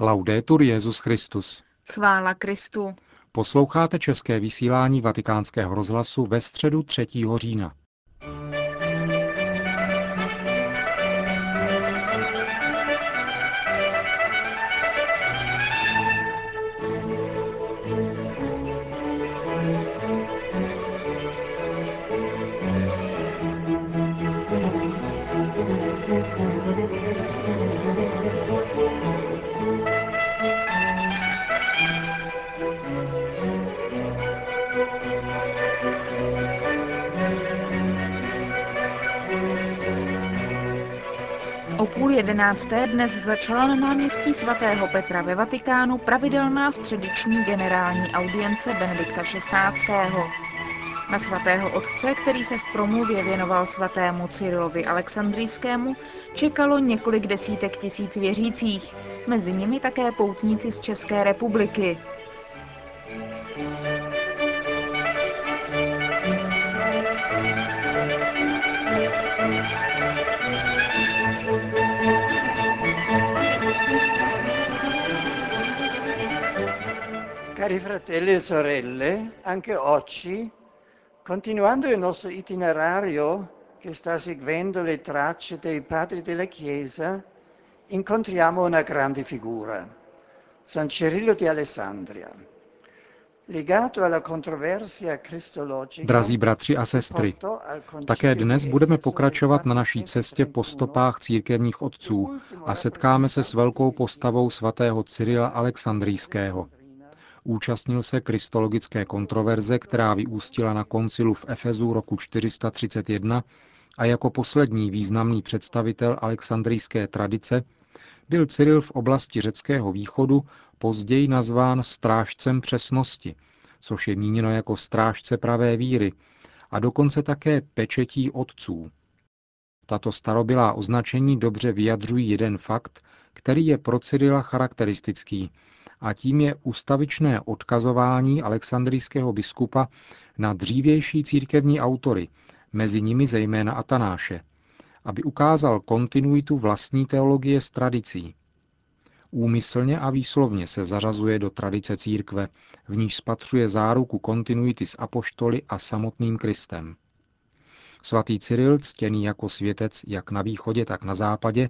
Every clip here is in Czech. Laudetur Jesus Christus. Chvála Kristu. Posloucháte české vysílání Vatikánského rozhlasu ve středu 3. října. O 10:30 dnes začala na náměstí svatého Petra ve Vatikánu pravidelná středeční generální audience Benedikta XVI. Na svatého otce, který se v promluvě věnoval svatému Cyrilovi Alexandrijskému, čekalo několik desítek tisíc věřících, mezi nimi také poutníci z České republiky. Cari fratelli e sorelle, anche oggi, continuando il nostro itinerario che sta seguendo le tracce dei padri della Chiesa, incontriamo una grande figura, San Cirillo di Alessandria. Drazí bratři a sestry, také dnes budeme pokračovat na naší cestě po stopách církevních otců a setkáme se s velkou postavou svatého Cyrila Alexandrijského. Účastnil se kristologické kontroverze, která vyústila na koncilu v Efezu roku 431 a jako poslední významný představitel alexandrijské tradice byl Cyril v oblasti řeckého východu později nazván strážcem přesnosti, což je míněno jako strážce pravé víry, a dokonce také pečetí otců. Tato starobylá označení dobře vyjadřují jeden fakt, který je pro Cyrila charakteristický, a tím je ustavičné odkazování alexandrijského biskupa na dřívější církevní autory, mezi nimi zejména Atanáše, aby ukázal kontinuitu vlastní teologie s tradicí. Úmyslně a výslovně se zařazuje do tradice církve, v níž spatřuje záruku kontinuity s apoštoly a samotným Kristem. Svatý Cyril, ctěný jako světec jak na východě, tak na západě,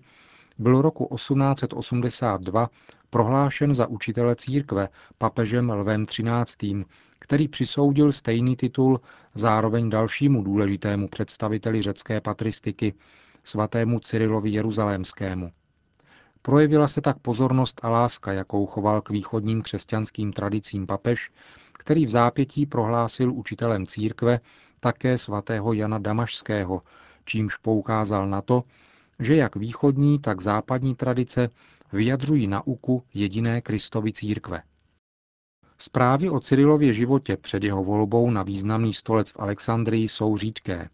byl roku 1882 prohlášen za učitele církve papežem Lvem XIII., který přisoudil stejný titul zároveň dalšímu důležitému představiteli řecké patristiky, svatému Cyrilovi Jeruzalémskému. Projevila se tak pozornost a láska, jakou choval k východním křesťanským tradicím papež, který vzápětí prohlásil učitelem církve také svatého Jana Damašského, čímž poukázal na to, že jak východní, tak západní tradice vyjadřují nauku jediné Kristovy církve. Zprávy o Cyrilově životě před jeho volbou na významný stolec v Alexandrii jsou řídké.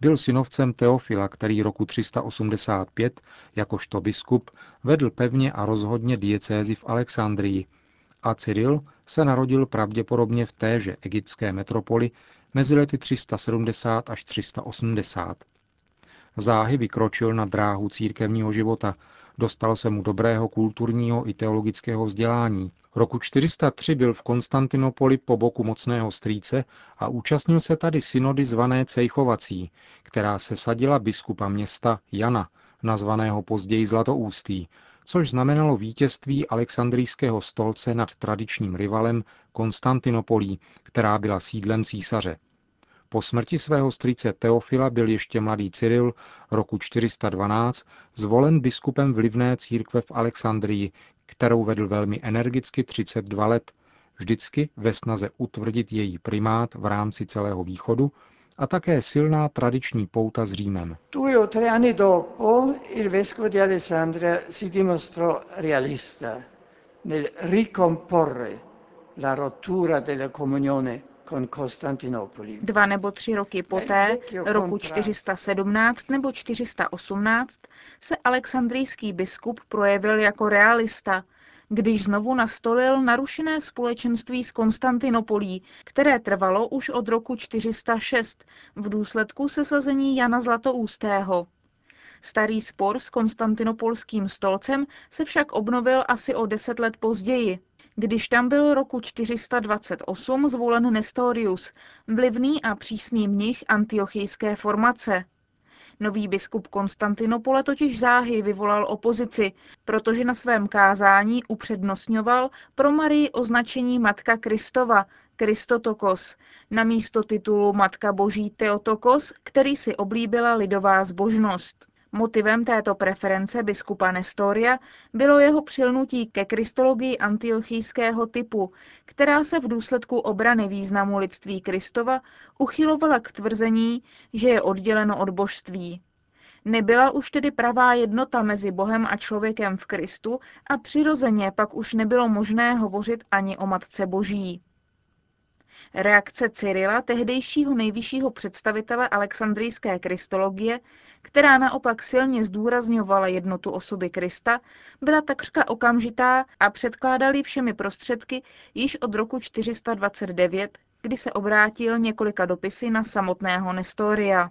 Byl synovcem Teofila, který roku 385 jakožto biskup vedl pevně a rozhodně diecézi v Alexandrii a Cyril se narodil pravděpodobně v téže egyptské metropoli mezi lety 370 až 380. Záhy vykročil na dráhu církevního života, dostalo se mu dobrého kulturního i teologického vzdělání. Roku 403 byl v Konstantinopoli po boku mocného strýce a účastnil se tady synody zvané Cejchovací, která sesadila biskupa města Jana, nazvaného později Zlatoústý, což znamenalo vítězství alexandrijského stolce nad tradičním rivalem Konstantinopolí, která byla sídlem císaře. Po smrti svého strýce Teofila byl ještě mladý Cyril roku 412 zvolen biskupem vlivné církve v Alexandrii, kterou vedl velmi energicky 32 let, vždycky ve snaze utvrdit její primát v rámci celého východu a také silná tradiční pouta s Římem. Dva nebo tři roky poté, roku 417 nebo 418, se alexandrijský biskup projevil jako realista, když znovu nastolil narušené společenství s Konstantinopolí, které trvalo už od roku 406 v důsledku sesazení Jana Zlatoústého. Starý spor s konstantinopolským stolcem se však obnovil asi o 10 let později, když tam byl roku 428 zvolen Nestorius, vlivný a přísný mnich antiochijské formace. Nový biskup Konstantinopole totiž záhy vyvolal opozici, protože na svém kázání upřednostňoval pro Marii označení Matka Kristova, Kristotokos, namísto titulu Matka Boží Theotokos, který si oblíbila lidová zbožnost. Motivem této preference biskupa Nestoria bylo jeho přilnutí ke kristologii antiochijského typu, která se v důsledku obrany významu lidství Kristova uchylovala k tvrzení, že je odděleno od božství. Nebyla už tedy pravá jednota mezi Bohem a člověkem v Kristu a přirozeně pak už nebylo možné hovořit ani o Matce Boží. Reakce Cyrila, tehdejšího nejvyššího představitele alexandrijské kristologie, která naopak silně zdůrazňovala jednotu osoby Krista, byla takřka okamžitá a předkládali všemi prostředky již od roku 429, kdy se obrátil několika dopisy na samotného Nestoria.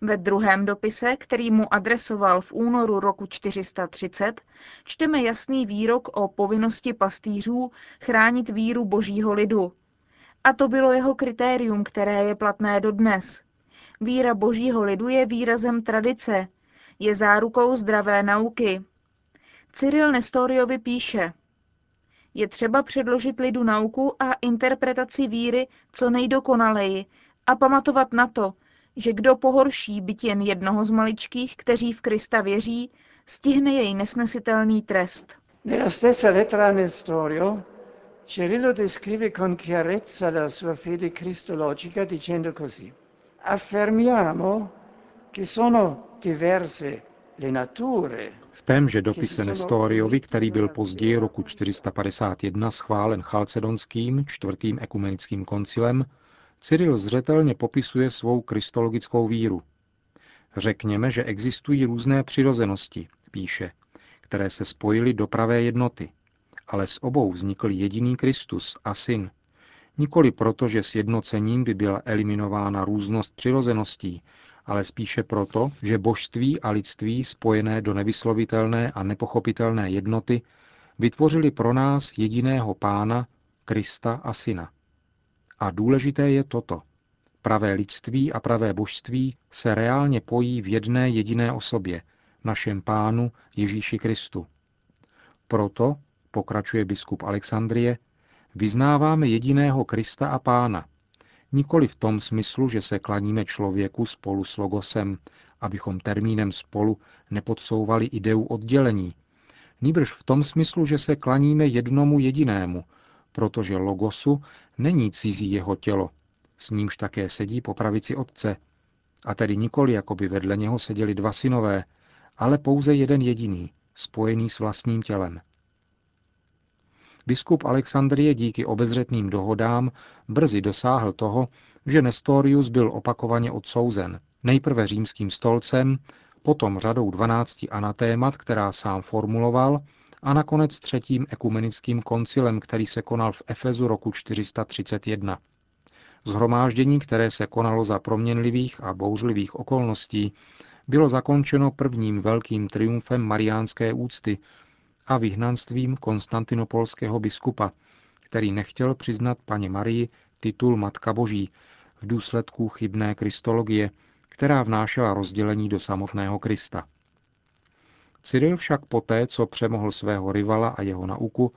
Ve druhém dopise, který mu adresoval v únoru roku 430, čteme jasný výrok o povinnosti pastýřů chránit víru božího lidu. A to bylo jeho kritérium, které je platné dodnes. Víra božího lidu je výrazem tradice, je zárukou zdravé nauky. Cyril Nestoriovi píše: je třeba předložit lidu nauku a interpretaci víry co nejdokonaleji a pamatovat na to, že kdo pohorší byť jen jednoho z maličkých, kteří v Krista věří, stihne jej nesnesitelný trest. Nella stessa lettera a Nestorio, Cyrilo descrive con chiarezza la sua fede cristologica dicendo così: affermiamo che sono diverse le nature. V témže dopise Nestoriovi, který byl později roku 451 schválen chalcedonským čtvrtým ekumenickým koncilem, Cyril zřetelně popisuje svou kristologickou víru. Řekněme, že existují různé přirozenosti, píše, které se spojily do pravé jednoty, ale z obou vznikl jediný Kristus a Syn. Nikoli proto, že sjednocením by byla eliminována různost přirozeností, ale spíše proto, že božství a lidství spojené do nevyslovitelné a nepochopitelné jednoty vytvořili pro nás jediného Pána, Krista a Syna. A důležité je toto. Pravé lidství a pravé božství se reálně pojí v jedné jediné osobě, našem Pánu Ježíši Kristu. Proto, pokračuje biskup Alexandrie, vyznáváme jediného Krista a Pána. Nikoli v tom smyslu, že se klaníme člověku spolu s logosem, abychom termínem spolu nepodsouvali ideu oddělení. Nýbrž v tom smyslu, že se klaníme jednomu jedinému, protože logosu není cizí jeho tělo, s nímž také sedí po pravici otce. A tedy nikoli, jako by vedle něho seděli dva synové, ale pouze jeden jediný, spojený s vlastním tělem. Biskup Alexandrie díky obezřetným dohodám brzy dosáhl toho, že Nestorius byl opakovaně odsouzen, nejprve římským stolcem, potom řadou 12 anatémat, která sám formuloval, a nakonec 3. ekumenickým koncilem, který se konal v Efezu roku 431. Shromáždění, které se konalo za proměnlivých a bouřlivých okolností, bylo zakončeno prvním velkým triumfem mariánské úcty a vyhnanstvím konstantinopolského biskupa, který nechtěl přiznat paně Marii titul Matka Boží v důsledku chybné kristologie, která vnášela rozdělení do samotného Krista. Cyril však poté, co přemohl svého rivala a jeho nauku,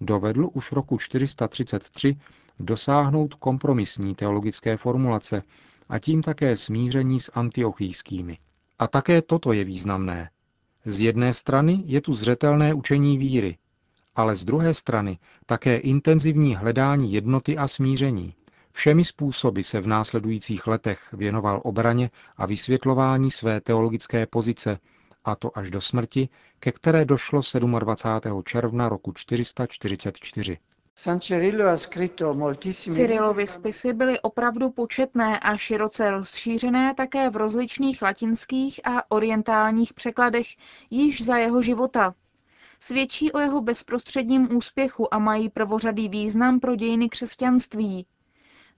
dovedl už roku 433 dosáhnout kompromisní teologické formulace a tím také smíření s antiochijskými. A také toto je významné. Z jedné strany je tu zřetelné učení víry, ale z druhé strany také intenzivní hledání jednoty a smíření. Všemi způsoby se v následujících letech věnoval obraně a vysvětlování své teologické pozice, a to až do smrti, ke které došlo 27. června roku 444. Cyrilovy spisy byly opravdu početné a široce rozšířené také v rozličných latinských a orientálních překladech již za jeho života. Svědčí o jeho bezprostředním úspěchu a mají prvořadý význam pro dějiny křesťanství.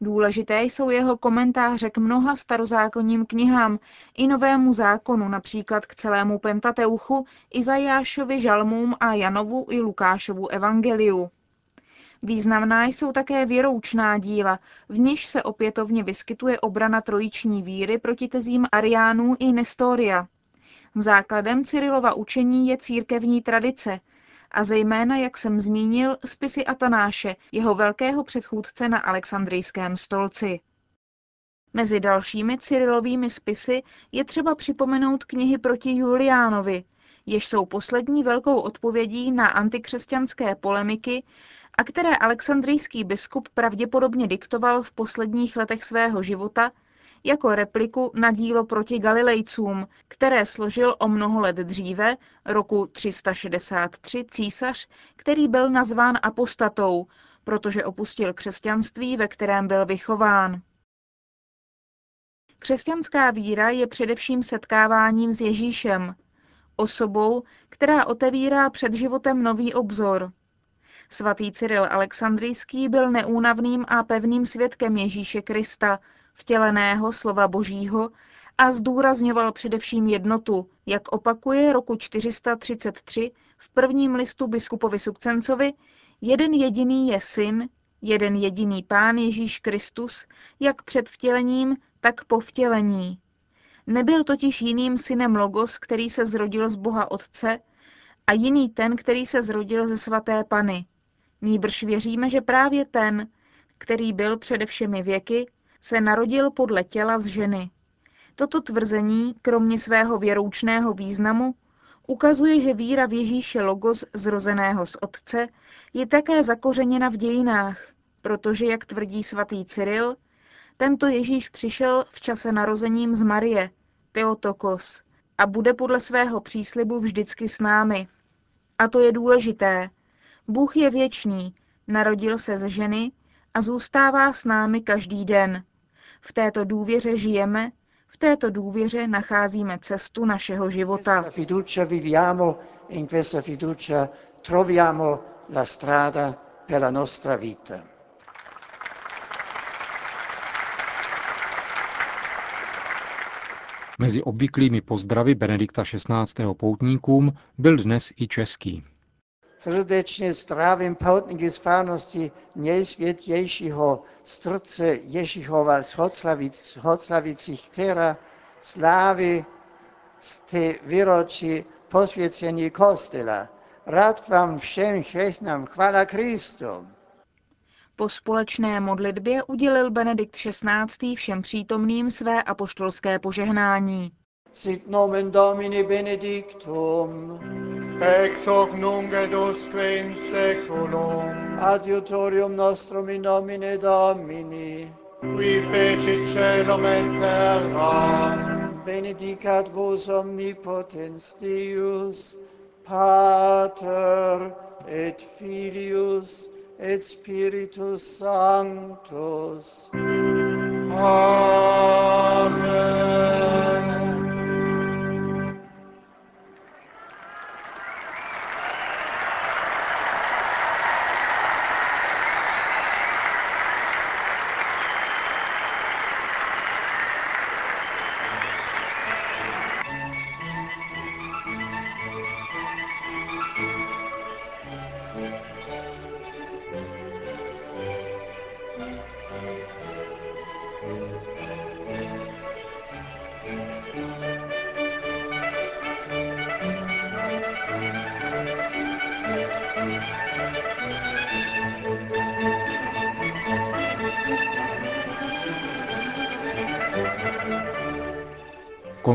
Důležité jsou jeho komentáře k mnoha starozákonním knihám i Novému zákonu, například k celému Pentateuchu, Izajášovi, Žalmům a Janovu i Lukášovu evangeliu. Významná jsou také věroučná díla, v nichž se opětovně vyskytuje obrana trojiční víry proti tezím Ariánů i Nestoria. Základem Cyrilova učení je církevní tradice a zejména, jak jsem zmínil, spisy Atanáše, jeho velkého předchůdce na Alexandrijském stolci. Mezi dalšími Cyrilovými spisy je třeba připomenout knihy proti Juliánovi, jež jsou poslední velkou odpovědí na antikřesťanské polemiky a které alexandrijský biskup pravděpodobně diktoval v posledních letech svého života jako repliku na dílo proti Galilejcům, které složil o mnoho let dříve, roku 363, císař, který byl nazván apostatou, protože opustil křesťanství, ve kterém byl vychován. Křesťanská víra je především setkáváním s Ježíšem, osobou, která otevírá před životem nový obzor. Svatý Cyril Alexandrijský byl neúnavným a pevným svědkem Ježíše Krista, vtěleného slova Božího, a zdůrazňoval především jednotu, jak opakuje roku 433 v prvním listu biskupovi Sukcencovi, jeden jediný je Syn, jeden jediný Pán Ježíš Kristus, jak před vtělením, tak po vtělení. Nebyl totiž jiným synem Logos, který se zrodil z Boha Otce, a jiný ten, který se zrodil ze svaté Panny. Nýbrž věříme, že právě ten, který byl přede všemi věky, se narodil podle těla z ženy. Toto tvrzení, kromě svého věroučného významu, ukazuje, že víra v Ježíše Logos zrozeného z Otce je také zakořeněna v dějinách, protože, jak tvrdí svatý Cyril, tento Ježíš přišel v čase narozením z Marie, Theotokos, a bude podle svého příslibu vždycky s námi. A to je důležité. Bůh je věčný, narodil se z ženy a zůstává s námi každý den. V této důvěře žijeme, v této důvěře nacházíme cestu našeho života. Mezi obvyklými pozdravy Benedikta XVI. Poutníkům byl dnes i český. Srdečně zdravím poutníky z farnosti nejsvětějšího srdce Ježíšova z Hodslavic, která sláví ste výročí posvěcení kostela. Rád vám všem křesťanům, chvála Kristu. Po společné modlitbě udělil Benedikt XVI. Všem přítomným své apoštolské požehnání. Sit nomen Domini benedictum, ex hoc nunc et usque in seculum, adiutorium nostrum in nomine Domini, qui fecit caelum et terram, benedicat vos omnipotens Deus, Pater et Filius, et Spiritus Sanctus. Amen.